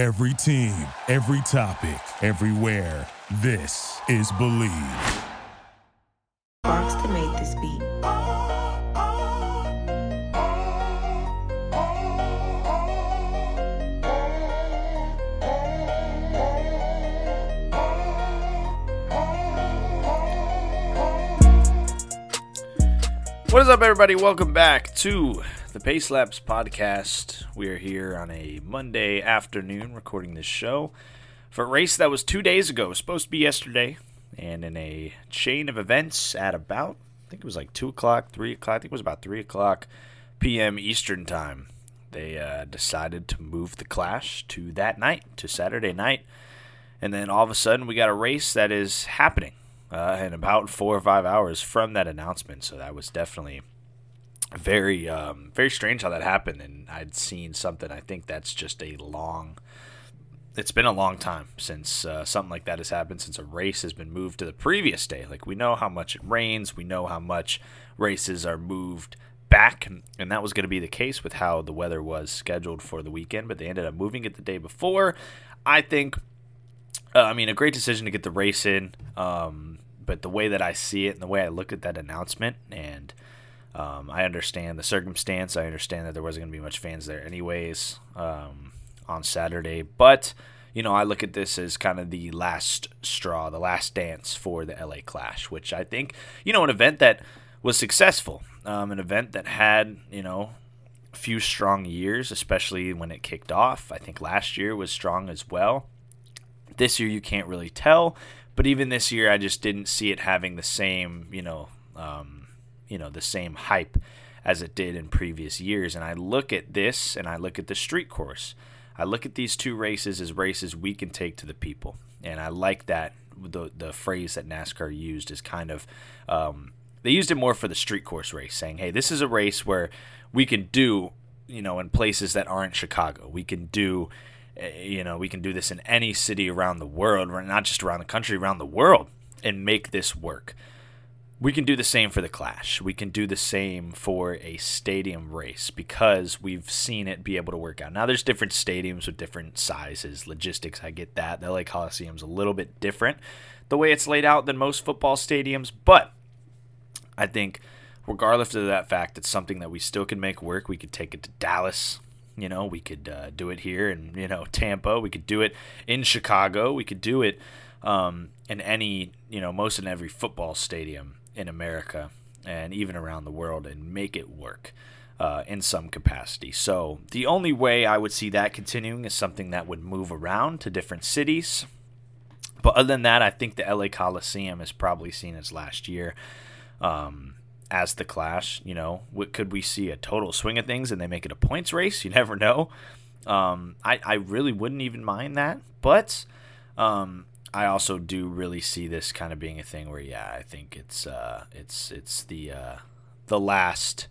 Every team, every topic, everywhere. This is Believe. Fox to make this beat. What is up, everybody? Welcome back to the Pace Labs podcast. We are here on a Monday afternoon recording this show for a race that was 2 days ago. It was supposed to be yesterday, and in a chain of events at about, I think it was like 2 o'clock, 3 o'clock, I think it was about 3 o'clock p.m. Eastern time, they decided to move the Clash to that night, to Saturday night, and then all of a sudden we got a race that is happening. In about 4 or 5 hours from that announcement. So that was definitely very, very strange how that happened. And I'd seen something. I think that's just it's been a long time since something like that has happened, since a race has been moved to the previous day. Like, we know how much it rains. We know how much races are moved back. And that was going to be the case with how the weather was scheduled for the weekend. But they ended up moving it the day before. I think, a great decision to get the race in. But the way that I see it and the way I looked at that announcement, and I understand the circumstance. I understand that there wasn't going to be much fans there anyways on Saturday. But, I look at this as kind of the last straw, the last dance for the LA Clash, which I think, an event that was successful, an event that had, a few strong years, especially when it kicked off. I think last year was strong as well. This year you can't really tell. But even this year, I just didn't see it having the same, the same hype as it did in previous years. And I look at this, and I look at the street course. I look at these two races as races we can take to the people. And I like that the phrase that NASCAR used is kind of they used it more for the street course race, saying, "Hey, this is a race where we can do, in places that aren't Chicago, we can do." We can do this in any city around the world, not just around the country, around the world, and make this work. We can do the same for the Clash. We can do the same for a stadium race because we've seen it be able to work out. Now, there's different stadiums with different sizes, logistics, I get that. The LA Coliseum's a little bit different the way it's laid out than most football stadiums, but I think regardless of that fact, it's something that we still can make work. We could take it to Dallas. We could do it here in, Tampa. We could do it in Chicago. We could do it in any, most in every football stadium in America and even around the world and make it work in some capacity. So the only way I would see that continuing is something that would move around to different cities. But other than that, I think the LA Coliseum has probably seen its last year. As the Clash, could we see a total swing of things and they make it a points race? You never know. I really wouldn't even mind that, but I also do really see this kind of being a thing where, I think it's the last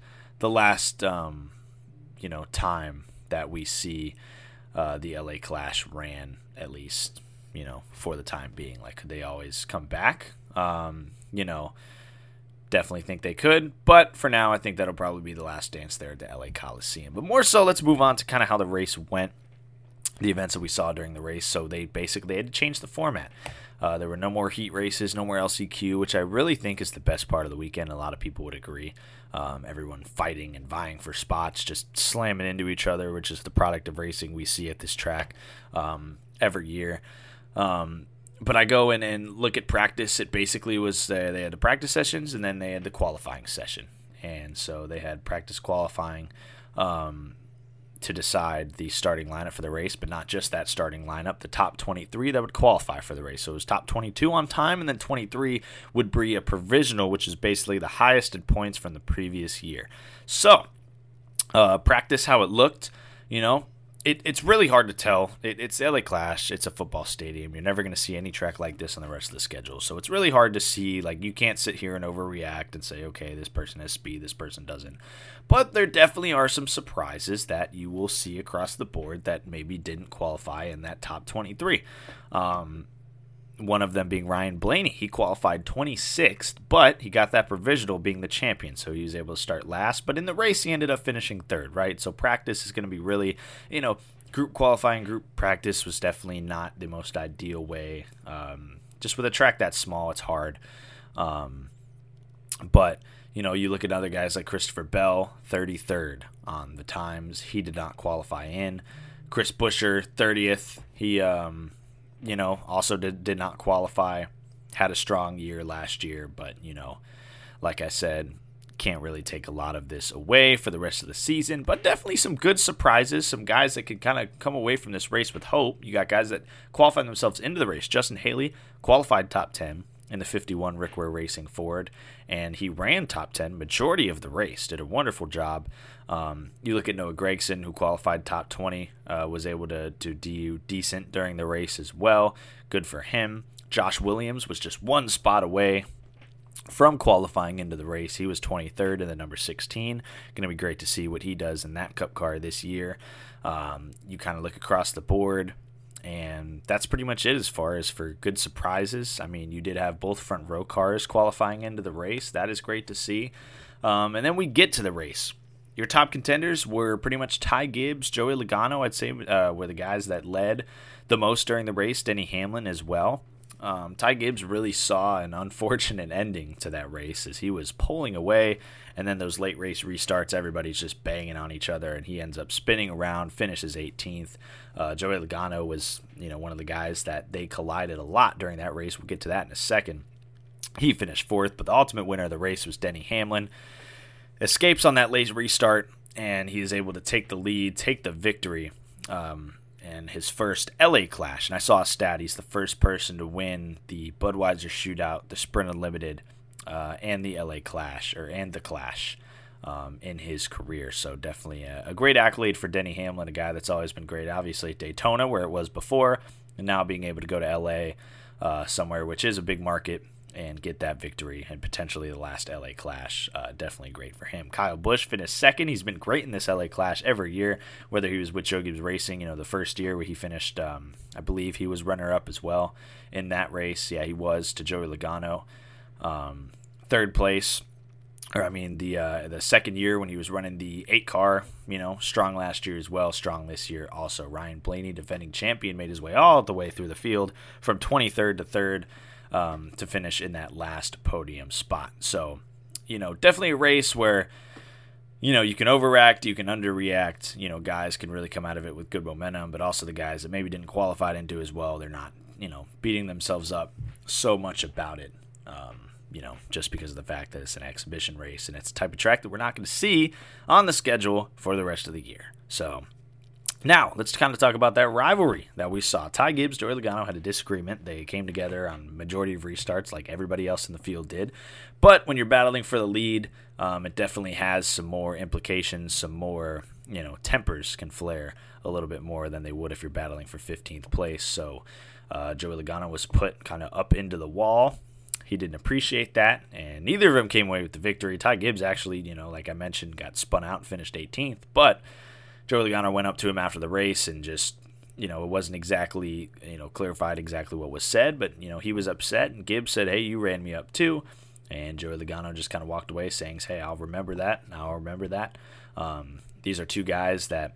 time that we see the LA Clash ran, at least for the time being. Like, could they always come back? Definitely think they could, but for now, I think that'll probably be the last dance there at the LA Coliseum. But more so, let's move on to kind of how the race went, the events that we saw during the race. So they had to change the format. There were no more heat races, no more LCQ, which I really think is the best part of the weekend. A lot of people would agree. Everyone fighting and vying for spots, just slamming into each other, which is the product of racing we see at this track every year. But I go in and look at practice. It basically was they had the practice sessions and then they had the qualifying session. And so they had practice qualifying to decide the starting lineup for the race, but not just that starting lineup, the top 23 that would qualify for the race. So it was top 22 on time, and then 23 would be a provisional, which is basically the highest in points from the previous year. So practice, how it looked, It's really hard to tell. It's LA Clash. It's a football stadium. You're never going to see any track like this on the rest of the schedule. So it's really hard to see. Like, you can't sit here and overreact and say, okay, this person has speed, this person doesn't. But there definitely are some surprises that you will see across the board that maybe didn't qualify in that top 23. One of them being Ryan Blaney. He qualified 26th, but he got that provisional being the champion, so he was able to start last. But in the race, he ended up finishing third, right? So practice is going to be really, group qualifying, group practice was definitely not the most ideal way. Just with a track that small, it's hard. But, you know, you look at other guys like Christopher Bell, 33rd on the times. He did not qualify in. Chris Buescher, 30th. He, you know, also did not qualify. Had a strong year last year, but, you know, like I said, can't really take a lot of this away for the rest of the season, but definitely some good surprises, some guys that could kind of come away from this race with hope. You got guys that qualified themselves into the race. Justin Haley qualified top 10 in the 51 Rick Ware Racing Ford, and he ran top 10 majority of the race, did a wonderful job. You look at Noah Gregson, who qualified top 20, was able to do decent during the race as well. Good for him. Josh Williams was just one spot away from qualifying into the race. He was 23rd in the number 16. Going to be great to see what he does in that Cup car this year. You kind of look across the board, and that's pretty much it as far as for good surprises. I mean, you did have both front row cars qualifying into the race. That is great to see. And then we get to the race. Your top contenders were pretty much Ty Gibbs, Joey Logano, I'd say, were the guys that led the most during the race. Denny Hamlin as well. Ty Gibbs really saw an unfortunate ending to that race as he was pulling away, and then those late race restarts, everybody's just banging on each other, and he ends up spinning around, finishes 18th. Joey Logano was, you know, one of the guys that they collided a lot during that race. We'll get to that in a second. He finished fourth, but the ultimate winner of the race was Denny Hamlin. Escapes on that late restart, and he is able to take the lead, take the victory. And his first LA Clash. And I saw a stat. He's the first person to win the Budweiser Shootout, the Sprint Unlimited, and the LA Clash, and the Clash in his career. So definitely a great accolade for Denny Hamlin, a guy that's always been great, obviously, at Daytona, where it was before, and now being able to go to LA, somewhere which is a big market, and get that victory and potentially the last LA Clash. Definitely great for him. Kyle Busch finished second. He's been great in this LA Clash every year, whether he was with Joe Gibbs Racing, you know, the first year where he finished, I believe he was runner-up as well in that race. Yeah, he was to Joey Logano. Third place, or I mean the second year when he was running the 8 car, you know, strong last year as well, strong this year also. Ryan Blaney, defending champion, made his way all the way through the field from 23rd to 3rd. To finish in that last podium spot. So, you know, definitely a race where, you know, you can overreact, you can underreact. You know, guys can really come out of it with good momentum, but also the guys that maybe didn't qualify didn't do as well. They're not, you know, beating themselves up so much about it, you know, just because of the fact that it's an exhibition race and it's a type of track that we're not going to see on the schedule for the rest of the year. So now, let's kind of talk about that rivalry that we saw. Ty Gibbs, Joey Logano had a disagreement. They came together on majority of restarts like everybody else in the field did. But when you're battling for the lead, it definitely has some more implications, some more, you know, tempers can flare a little bit more than they would if you're battling for 15th place. So Joey Logano was put kind of up into the wall. He didn't appreciate that, and neither of them came away with the victory. Ty Gibbs actually, you know, like I mentioned, got spun out and finished 18th, but Joey Logano went up to him after the race and just, you know, it wasn't exactly, you know, clarified exactly what was said, but, you know, he was upset, and Gibbs said, hey, you ran me up too, and Joey Logano just kind of walked away saying, hey, I'll remember that, and I'll remember that. These are two guys that,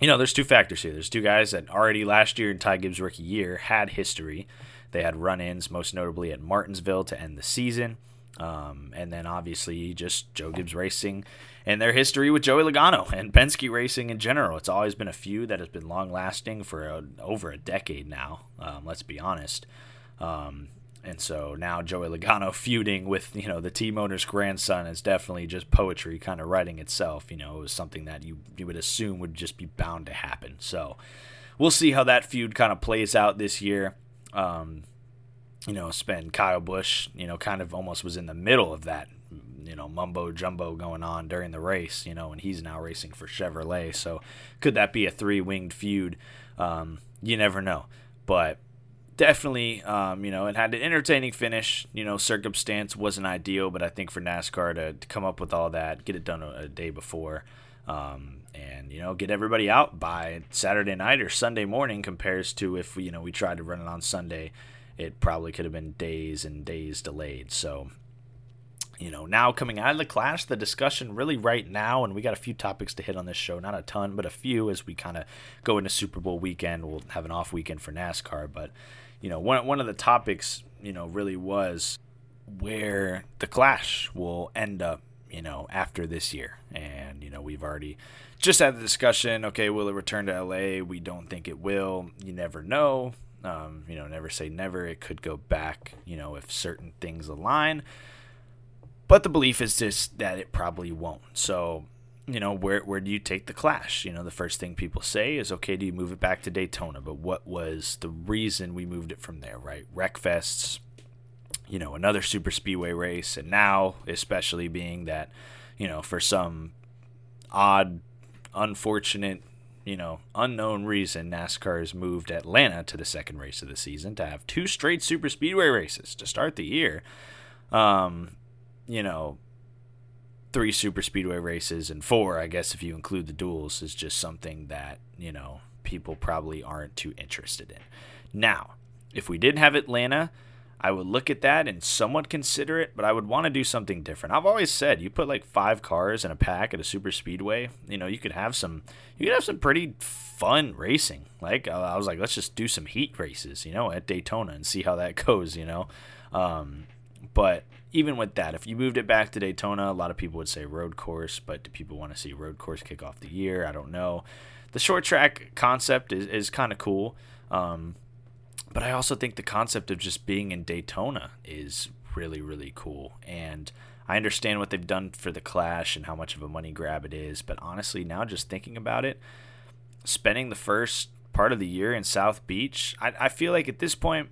you know, there's two factors here. There's two guys that already last year in Ty Gibbs' rookie year had history. They had run-ins, most notably at Martinsville to end the season. And then obviously just Joe Gibbs Racing and their history with Joey Logano and Penske Racing in general. It's always been a feud that has been long-lasting for over a decade now, let's be honest. And so now Joey Logano feuding with, you know, the team owner's grandson is definitely just poetry kind of writing itself. You know, it was something that you would assume would just be bound to happen. So we'll see how that feud kind of plays out this year. You know, Kyle Busch, you know, kind of almost was in the middle of that, you know, mumbo jumbo going on during the race, you know, and he's now racing for Chevrolet. So could that be a three-winged feud? You never know. But definitely, you know, it had an entertaining finish. You know, circumstance wasn't ideal, but I think for NASCAR to come up with all that, get it done a day before, and, you know, get everybody out by Saturday night or Sunday morning compares to if, you know, we tried to run it on Sunday. It probably could have been days and days delayed. So You know, now coming out of the Clash, the discussion really right now, and we got a few topics to hit on this show, not a ton, but a few as we kind of go into Super Bowl weekend. We'll have an off weekend for NASCAR, but, you know, one of the topics, you know, really was where the Clash will end up, you know, after this year. And, you know, we've already just had the discussion, okay, will it return to LA? We don't think it will. You never know. You know, never say never. It could go back, you know, if certain things align. But the belief is just that it probably won't. So, you know, where do you take the Clash? You know, the first thing people say is, okay, do you move it back to Daytona? But what was the reason we moved it from there, right? Wreckfests, you know, another super speedway race. And now, especially being that, you know, for some odd, unfortunate, you know, unknown reason, NASCAR has moved Atlanta to the second race of the season to have two straight super speedway races to start the year. You know, three super speedway races and four, I guess, if you include the duels, is just something that, you know, people probably aren't too interested in. Now, if we did have Atlanta, I would look at that and somewhat consider it, but I would want to do something different. I've always said you put like 5 cars in a pack at a super speedway, you know, you could have some pretty fun racing. Like, I was like, let's just do some heat races, you know, at Daytona and see how that goes, you know. But even with that, if you moved it back to Daytona, a lot of people would say road course, but do people want to see road course kick off the year? I don't know. The short track concept is kind of cool, but I also think the concept of just being in Daytona is really, really cool. And I understand what they've done for the Clash and how much of a money grab it is, but honestly, now just thinking about it, spending the first part of the year in South Beach, I feel like at this point,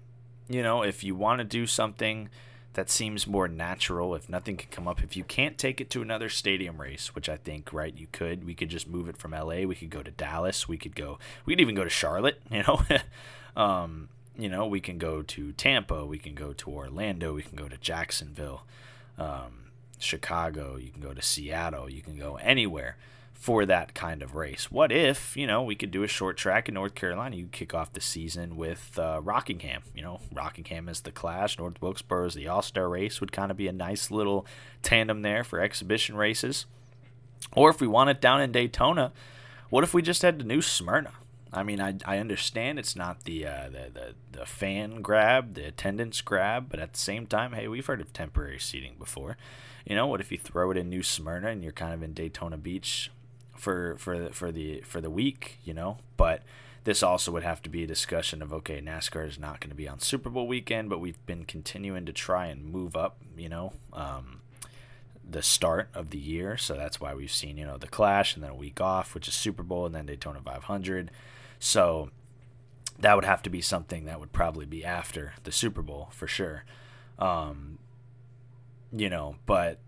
you know, if you want to do something that seems more natural, if nothing can come up, if you can't take it to another stadium race, which I think, right, you could. We could just move it from LA. We could go to Dallas. We could even go to Charlotte, you know. You know, we can go to Tampa. We can go to Orlando. We can go to Jacksonville, Chicago. You can go to Seattle. You can go anywhere for that kind of race. What if, you know, we could do a short track in North Carolina? You kick off the season with Rockingham. You know, Rockingham is the Clash. North Wilkesboro is the All-Star race. Would kind of be a nice little tandem there for exhibition races. Or if we want it down in Daytona, what if we just had the new Smyrna? I mean, I understand it's not the fan grab, the attendance grab, but at the same time, hey, we've heard of temporary seating before. You know, what if you throw it in New Smyrna and you're kind of in Daytona Beach for the week, you know? But this also would have to be a discussion of, okay, NASCAR is not going to be on Super Bowl weekend, but we've been continuing to try and move up, you know, the start of the year. So that's why we've seen, you know, the Clash and then a week off, which is Super Bowl, and then Daytona 500. So that would have to be something that would probably be after the Super Bowl for sure. You know, but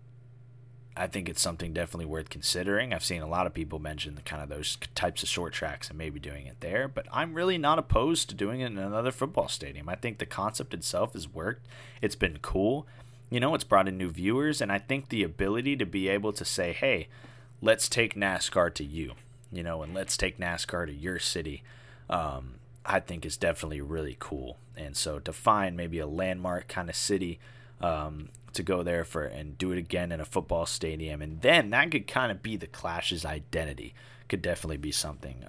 I think it's something definitely worth considering. I've seen a lot of people mention the kind of those types of short tracks and maybe doing it there, but I'm really not opposed to doing it in another football stadium. I think the concept itself has worked. It's been cool. You know, it's brought in new viewers, and I think the ability to be able to say, hey, let's take NASCAR to you, you know, and let's take NASCAR to your city, I think is definitely really cool. And so to find maybe a landmark kind of city, to go there for and do it again in a football stadium, and then that could kind of be the Clash's identity. Could definitely be something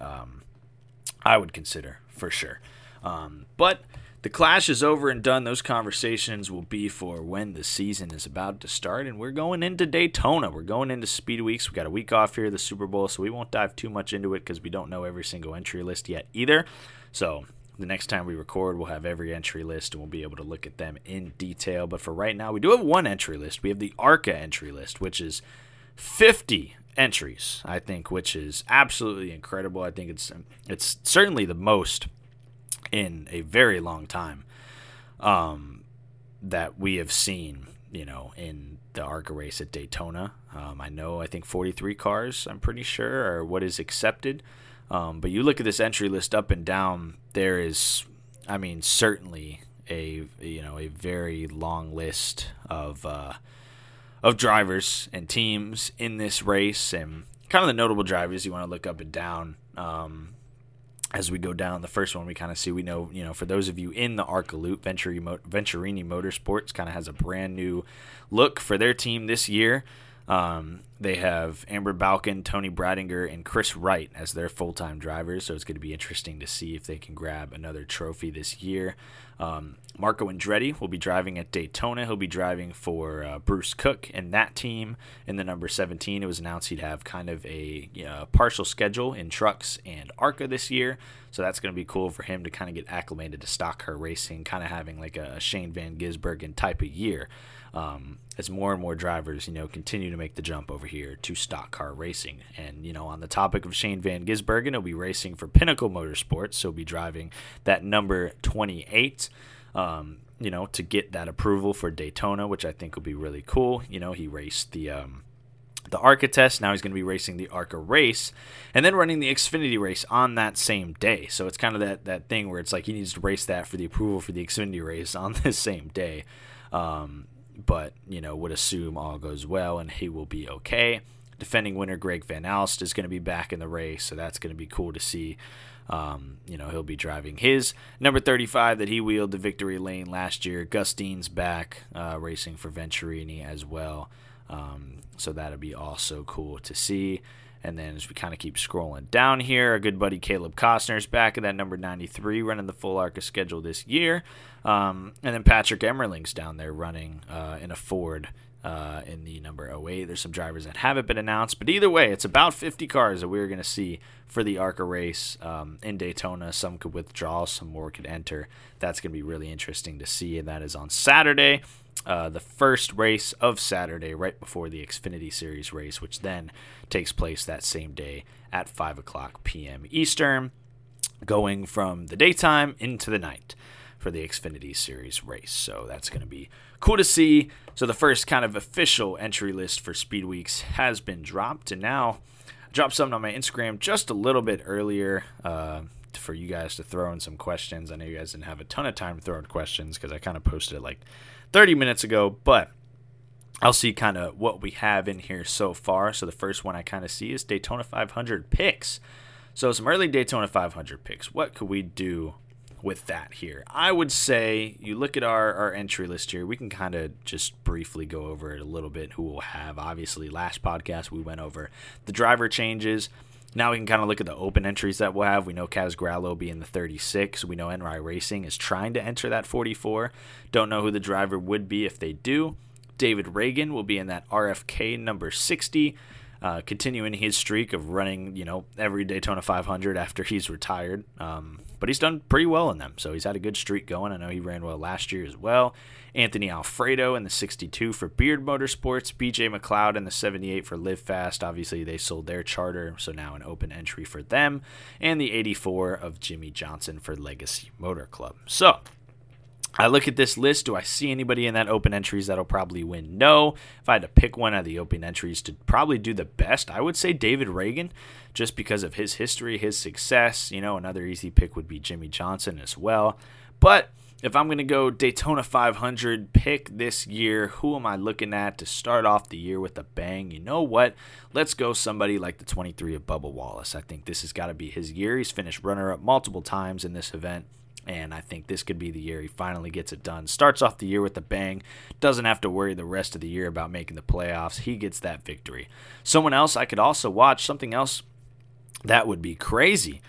I would consider for sure. But the Clash is over and done. Those conversations will be for when the season is about to start, and we're going into Daytona. We're going into Speed Weeks. We got a week off here, the Super Bowl, so we won't dive too much into it because we don't know every single entry list yet either. So the next time we record, we'll have every entry list, and we'll be able to look at them in detail. But for right now, we do have one entry list. We have the ARCA entry list, which is 50 entries, I think, which is absolutely incredible. I think it's certainly the most in a very long time that we have seen, you know, in the ARCA race at Daytona. I think 43 cars, I'm pretty sure, are what is accepted. But you look at this entry list up and down, there is, I mean, certainly a very long list of drivers and teams in this race, and kind of the notable drivers you want to look up and down. as we go down, the first one we kind of see, we know, you know, for those of you in the ARCA Loop, Venturini Motorsports kind of has a brand new look for their team this year. They have Amber Balkin, Tony Bradinger, and Chris Wright as their full-time drivers, so it's going to be interesting to see if they can grab another trophy this year. Marco Andretti will be driving at Daytona. He'll be driving for Bruce Cook and that team. In the number 17, it was announced he'd have kind of a partial schedule in trucks and ARCA this year, so that's going to be cool for him to kind of get acclimated to stock car racing, kind of having like a Shane Van Gisbergen type of year. As more and more drivers, you know, continue to make the jump over here to stock car racing. And, you know, on the topic of Shane Van Gisbergen, he'll be racing for Pinnacle Motorsports, so he'll be driving that number 28, you know, to get that approval for Daytona, which I think will be really cool. You know, he raced the ARCA test. Now he's going to be racing the ARCA race and then running the Xfinity race on that same day. So it's kind of that thing where it's like he needs to race that for the approval for the Xfinity race on this same day. But, you know, would assume all goes well and he will be okay. Defending winner Greg Van Alst is going to be back in the race, so that's going to be cool to see. You know, he'll be driving his number 35 that he wheeled the victory lane last year. Gustine's back racing for Venturini as well, so that'll be also cool to see. And then as we kind of keep scrolling down here, our good buddy Caleb Costner's back at that number 93, running the full ARCA schedule this year. And then Patrick Emmerling's down there running in a Ford in the number 08. There's some drivers that haven't been announced, but either way, it's about 50 cars that we're going to see for the ARCA race in Daytona. Some could withdraw, some more could enter. That's going to be really interesting to see, and that is on Saturday. The first race of Saturday, right before the Xfinity Series race, which then takes place that same day at 5 o'clock p.m. Eastern, going from the daytime into the night for the Xfinity Series race. So that's going to be cool to see. So the first kind of official entry list for Speed Weeks has been dropped, and now I dropped something on my Instagram just a little bit earlier for you guys to throw in some questions. I know you guys didn't have a ton of time throwing questions because I kind of posted it like 30 minutes ago, but I'll see kind of what we have in here so far. So the first one I kind of see is Daytona 500 picks. So some early Daytona 500 picks. What could we do with that here? I would say you look at our entry list here. We can kind of just briefly go over it a little bit, who we'll have. Obviously, last podcast we went over the driver changes. Now we can kind of look at the open entries that we'll have. We know Kaz Growlow will be in the 36. We know NRI Racing is trying to enter that 44. Don't know who the driver would be if they do. David Reagan will be in that RFK number 60, continuing his streak of running, you know, every Daytona 500 after he's retired. But he's done pretty well in them, so he's had a good streak going. I know he ran well last year as well. Anthony Alfredo in the 62 for Beard Motorsports. BJ McLeod in the 78 for Live Fast. Obviously, they sold their charter, so now an open entry for them. And the 84 of Jimmy Johnson for Legacy Motor Club. So I look at this list. Do I see anybody in that open entries that'll probably win? No. If I had to pick one out of the open entries to probably do the best, I would say David Reagan, just because of his history, his success. You know, another easy pick would be Jimmy Johnson as well. But if I'm going to go Daytona 500 pick this year, who am I looking at to start off the year with a bang? You know what? Let's go somebody like the 23 of Bubba Wallace. I think this has got to be his year. He's finished runner-up multiple times in this event, and I think this could be the year he finally gets it done. Starts off the year with a bang. Doesn't have to worry the rest of the year about making the playoffs. He gets that victory. Someone else I could also watch, something else that would be crazy,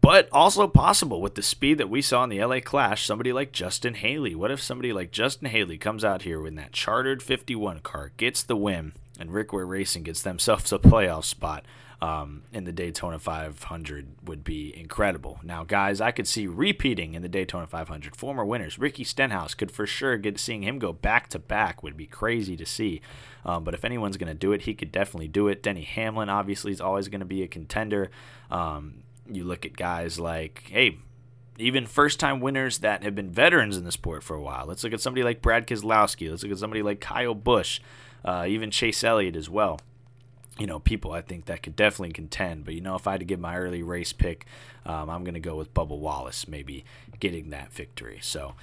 but also possible with the speed that we saw in the LA Clash, somebody like Justin Haley. What if somebody like Justin Haley comes out here in that chartered 51 car, gets the win, and Rick Ware Racing gets themselves a playoff spot in the Daytona 500 would be incredible. Now, guys, I could see repeating in the Daytona 500. Former winners, Ricky Stenhouse, could for sure get seeing him go back-to-back would be crazy to see. But if anyone's going to do it, he could definitely do it. Denny Hamlin, obviously, is always going to be a contender. You look at guys like, hey, even first-time winners that have been veterans in the sport for a while. Let's look at somebody like Brad Keselowski. Let's look at somebody like Kyle Busch, even Chase Elliott as well. You know, people I think that could definitely contend. But, you know, if I had to give my early race pick, I'm going to go with Bubba Wallace maybe getting that victory. So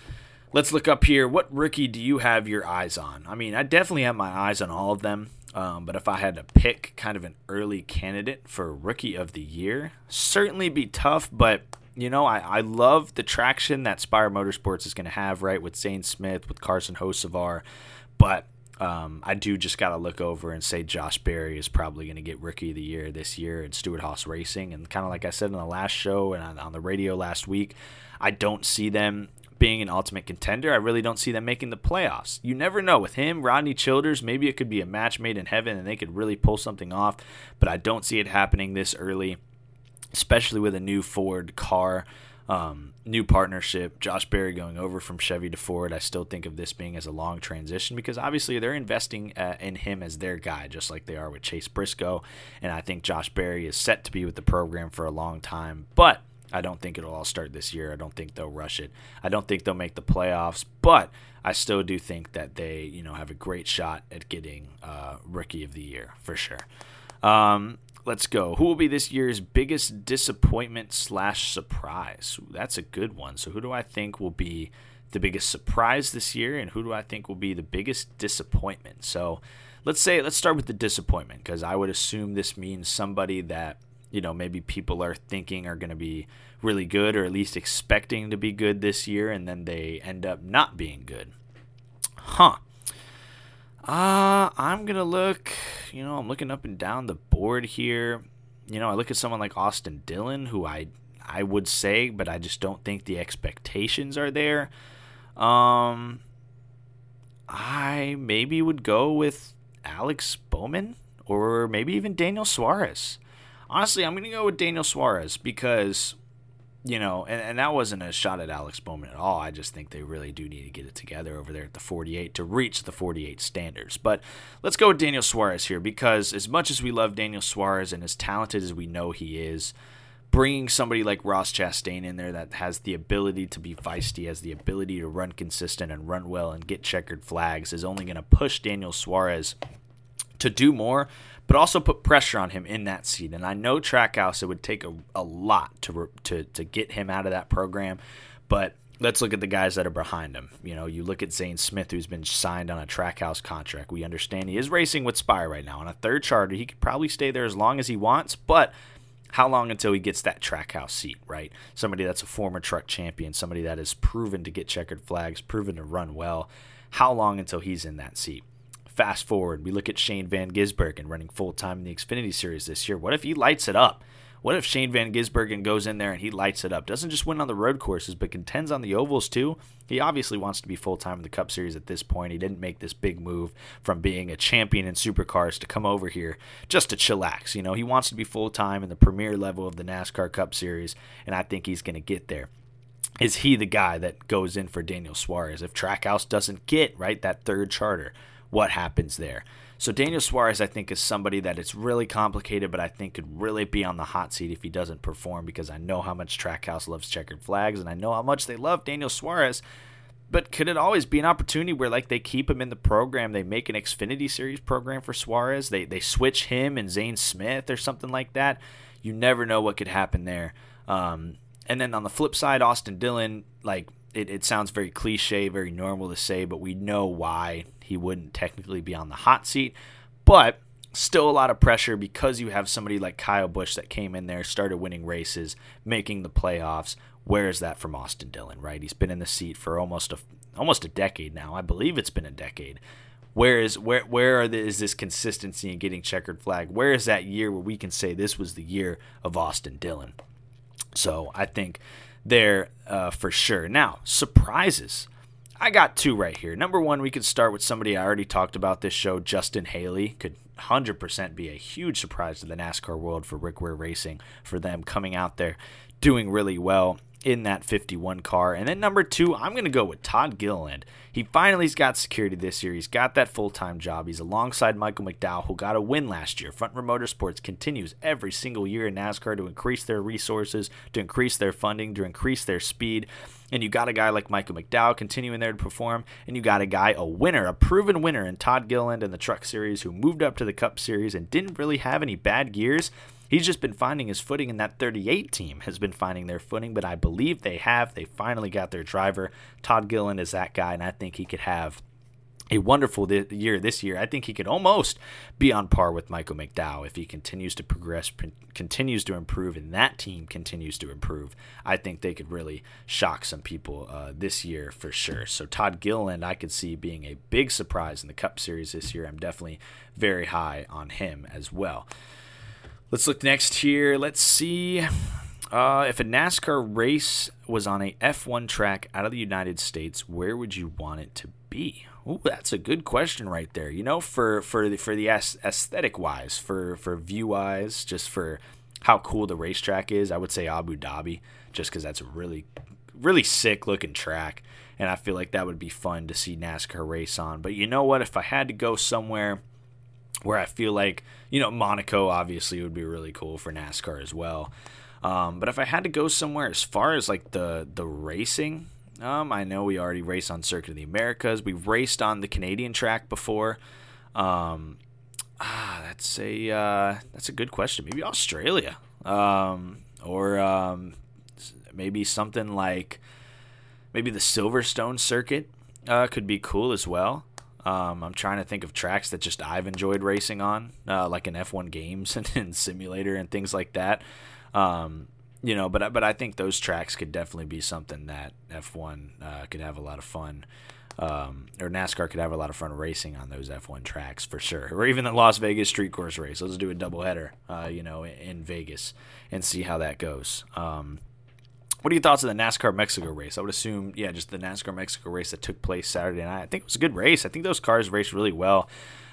let's look up here. What rookie do you have your eyes on? I mean, I definitely have my eyes on all of them. But if I had to pick kind of an early candidate for Rookie of the Year, certainly be tough, but you know, I love the traction that Spire Motorsports is going to have, right, with Zane Smith, with Carson Hocevar, but I do just got to look over and say Josh Berry is probably going to get Rookie of the Year this year at Stewart Haas Racing, and kind of like I said in the last show and on the radio last week, I don't see them being an ultimate contender. I really don't see them making the playoffs. You never know. With him, Rodney Childers, maybe it could be a match made in heaven and they could really pull something off, but I don't see it happening this early, especially with a new Ford car, new partnership, Josh Berry going over from Chevy to Ford. I still think of this being as a long transition because obviously they're investing in him as their guy, just like they are with Chase Briscoe, and I think Josh Berry is set to be with the program for a long time, but I don't think it'll all start this year. I don't think they'll rush it. I don't think they'll make the playoffs, but I still do think that they, you know, have a great shot at getting Rookie of the Year for sure. Let's go. Who will be this year's biggest disappointment / surprise? That's a good one. So who do I think will be the biggest surprise this year, and who do I think will be the biggest disappointment? So let's start with the disappointment, because I would assume this means somebody that, you know, maybe people are thinking are going to be really good, or at least expecting to be good this year, and then they end up not being good. I'm going to look, you know, I'm looking up and down the board here. You know, I look at someone like Austin Dillon, who I would say, but I just don't think the expectations are there. I maybe would go with Alex Bowman, or maybe even Daniel Suarez. Honestly, I'm going to go with Daniel Suarez because, you know, and that wasn't a shot at Alex Bowman at all. I just think they really do need to get it together over there at the 48 to reach the 48 standards. But let's go with Daniel Suarez here because as much as we love Daniel Suarez and as talented as we know he is, bringing somebody like Ross Chastain in there that has the ability to be feisty, has the ability to run consistent and run well and get checkered flags is only going to push Daniel Suarez to do more, but also put pressure on him in that seat. And I know Trackhouse, it would take a lot to get him out of that program, but let's look at the guys that are behind him. You know, you look at Zane Smith, who's been signed on a Trackhouse contract. We understand he is racing with Spire right now on a third charter. He could probably stay there as long as he wants, but how long until he gets that Trackhouse seat, right? Somebody that's a former truck champion, somebody that is proven to get checkered flags, proven to run well. How long until he's in that seat? Fast forward, we look at Shane Van Gisbergen running full-time in the Xfinity Series this year. What if he lights it up? What if Shane Van Gisbergen goes in there and he lights it up? Doesn't just win on the road courses, but contends on the ovals too. He obviously wants to be full-time in the Cup Series at this point. He didn't make this big move from being a champion in supercars to come over here just to chillax. You know, he wants to be full-time in the premier level of the NASCAR Cup Series, and I think he's going to get there. Is he the guy that goes in for Daniel Suarez if Trackhouse doesn't get, right, that third charter? What happens there? So Daniel Suarez, I think, is somebody that it's really complicated, but I think could really be on the hot seat if he doesn't perform, because I know how much Trackhouse loves checkered flags, and I know how much they love Daniel Suarez, but could it always be an opportunity where, like, they keep him in the program, they make an Xfinity Series program for Suarez, they switch him and Zane Smith or something like that? You never know what could happen there. And then on the flip side, Austin Dillon, like, it sounds very cliche, very normal to say, but we know why he wouldn't technically be on the hot seat. But still a lot of pressure because you have somebody like Kyle Busch that came in there, started winning races, making the playoffs. Where is that from Austin Dillon, right? He's been in the seat for almost a decade now. I believe it's been a decade. Where is this consistency in getting checkered flag? Where is that year where we can say this was the year of Austin Dillon? So I think there for sure. Now, surprises. I got two right here. Number one, we could start with somebody I already talked about this show, Justin Haley. Could 100% be a huge surprise to the NASCAR world for Rick Ware Racing, for them coming out there doing really well in that 51 car. And then number two, I'm going to go with Todd Gilliland. He finally's got security this year. He's got that full-time job. He's alongside Michael McDowell, who got a win last year. Front Row Motorsports continues every single year in NASCAR to increase their resources, to increase their funding, to increase their speed. And you got a guy like Michael McDowell continuing there to perform, and you got a guy, a winner, a proven winner in Todd Gilliland in the Truck Series, who moved up to the Cup Series and didn't really have any bad years. He's just been finding his footing, and that 38 team has been finding their footing, but I believe they have. They finally got their driver. Todd Gilliland is that guy, and I think he could have a wonderful year this year. I think he could almost be on par with Michael McDowell if he continues to progress, continues to improve, and that team continues to improve. I think they could really shock some people this year for sure. So Todd Gilliland, I could see being a big surprise in the Cup Series this year. I'm definitely very high on him as well. Let's look next here. Let's see if a NASCAR race was on a F1 track out of the United States, where would you want it to be? Ooh, that's a good question right there. You know, for the aesthetic-wise, for view-wise, just for how cool the racetrack is, I would say Abu Dhabi, just because that's a really, really sick-looking track, and I feel like that would be fun to see NASCAR race on. But you know what? If I had to go somewhere where I feel like, you know, Monaco obviously would be really cool for NASCAR as well. But if I had to go somewhere as far as, like, the racing... I know we already race on Circuit of the Americas. We've raced on the Canadian track before. That's a good question. Maybe Australia, or maybe something like maybe the Silverstone circuit could be cool as well. I'm trying to think of tracks that just I've enjoyed racing on, like in F1 games and simulator and things like that. You know, but I think those tracks could definitely be something that F1 could have a lot of fun, or NASCAR could have a lot of fun racing on those F1 tracks for sure. Or even the Las Vegas street course race. Let's do a doubleheader, in Vegas and see how that goes. What are your thoughts on the NASCAR Mexico race? I would assume, just the NASCAR Mexico race that took place Saturday night. I think it was a good race. I think those cars raced really well.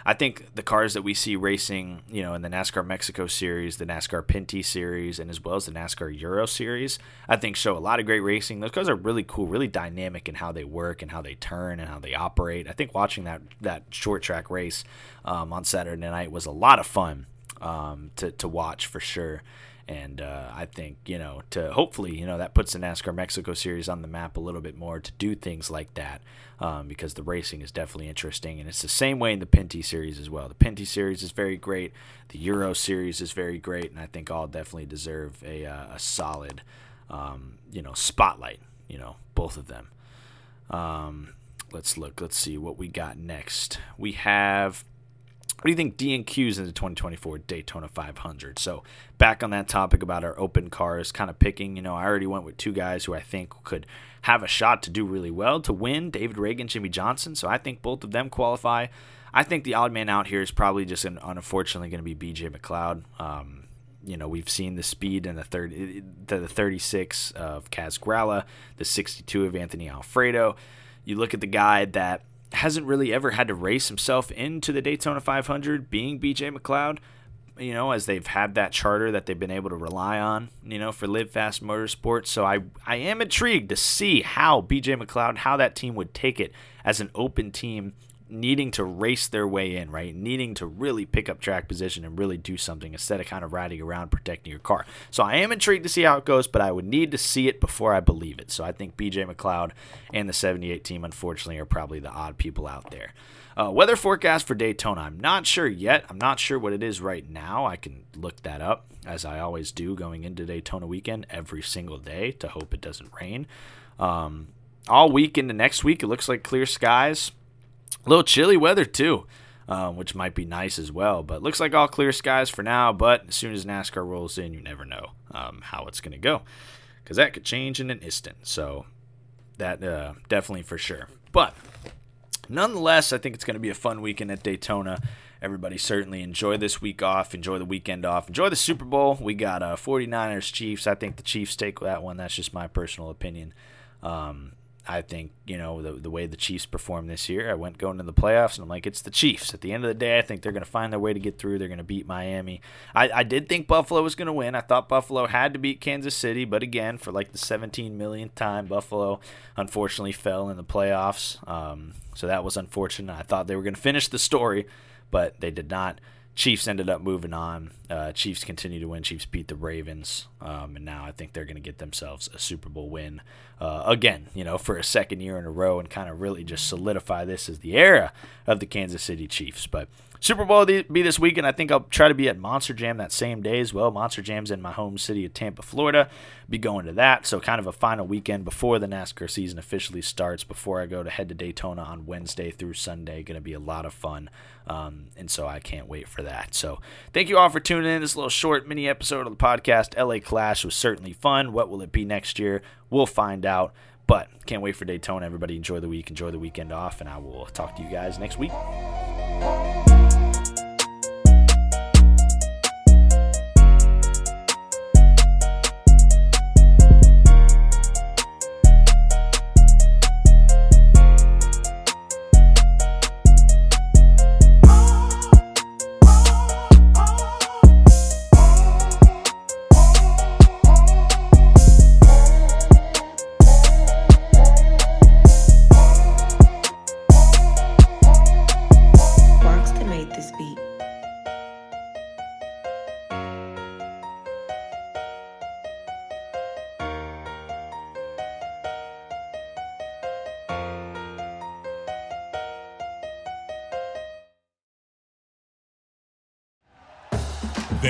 I think the cars that we see racing, you know, in the NASCAR Mexico Series, the NASCAR Pinty Series, and as well as the NASCAR Euro Series, I think show a lot of great racing. Those cars are really cool, really dynamic in how they work and how they turn and how they operate. I think watching that short track race on Saturday night was a lot of fun to watch for sure. And I think, you know, to hopefully, you know, that puts the NASCAR Mexico Series on the map a little bit more to do things like that, because the racing is definitely interesting. And it's the same way in the Pinty Series as well. The Pinty Series is very great. The Euro Series is very great. And I think all definitely deserve a solid, spotlight, both of them. Let's look. Let's see what we got next. We have... What do you think DNQs in the 2024 Daytona 500? So back on that topic about our open cars, kind of picking, I already went with two guys who I think could have a shot to do really well to win, David Reagan, Jimmy Johnson. So I think both of them qualify. I think the odd man out here is probably just unfortunately going to be BJ McLeod. We've seen the speed in the 36 of Kaz Gralla, the 62 of Anthony Alfredo. You look at the guy that hasn't really ever had to race himself into the Daytona 500, being BJ McLeod, as they've had that charter that they've been able to rely on, for Live Fast Motorsports. So I am intrigued to see how BJ McLeod, how that team would take it as an open team needing to race their way in, right? Needing to really pick up track position and really do something instead of kind of riding around protecting your car. So I am intrigued to see how it goes, but I would need to see it before I believe it. So I think BJ McLeod and the 78 team, unfortunately, are probably the odd people out there. Weather forecast for Daytona. I'm not sure yet. I'm not sure what it is right now. I can look that up, as I always do going into Daytona weekend every single day to hope it doesn't rain. All week into next week, it looks like clear skies. A little chilly weather, too, which might be nice as well. But looks like all clear skies for now. But as soon as NASCAR rolls in, you never know how it's going to go, because that could change in an instant. So that definitely for sure. But nonetheless, I think it's going to be a fun weekend at Daytona. Everybody certainly enjoy this week off, enjoy the weekend off, enjoy the Super Bowl. We got 49ers, Chiefs. I think the Chiefs take that one. That's just my personal opinion. I think, the way the Chiefs performed this year, I went going to the playoffs, and I'm like, it's the Chiefs. At the end of the day, I think they're going to find their way to get through. They're going to beat Miami. I did think Buffalo was going to win. I thought Buffalo had to beat Kansas City, but again, for like the 17 millionth time, Buffalo unfortunately fell in the playoffs. So that was unfortunate. I thought they were going to finish the story, but they did not. Chiefs ended up moving on. Chiefs continue to win. Chiefs beat the Ravens, and now I think they're going to get themselves a Super Bowl win again, you know, for a second year in a row, and kind of really just solidify this as the era of the Kansas City Chiefs. But Super Bowl will be this weekend. I think I'll try to be at Monster Jam that same day as well. Monster Jam's in my home city of Tampa, Florida. Be going to that, so kind of a final weekend before the NASCAR season officially starts, before I go to head to Daytona on Wednesday through Sunday. Going to be a lot of fun, and so I can't wait for that. So thank you all for tuning in. This little short mini episode of the podcast, LA Clash, was certainly fun. What will it be next year? We'll find out, but can't wait for Daytona. Everybody enjoy the week, enjoy the weekend off, and I will talk to you guys next week.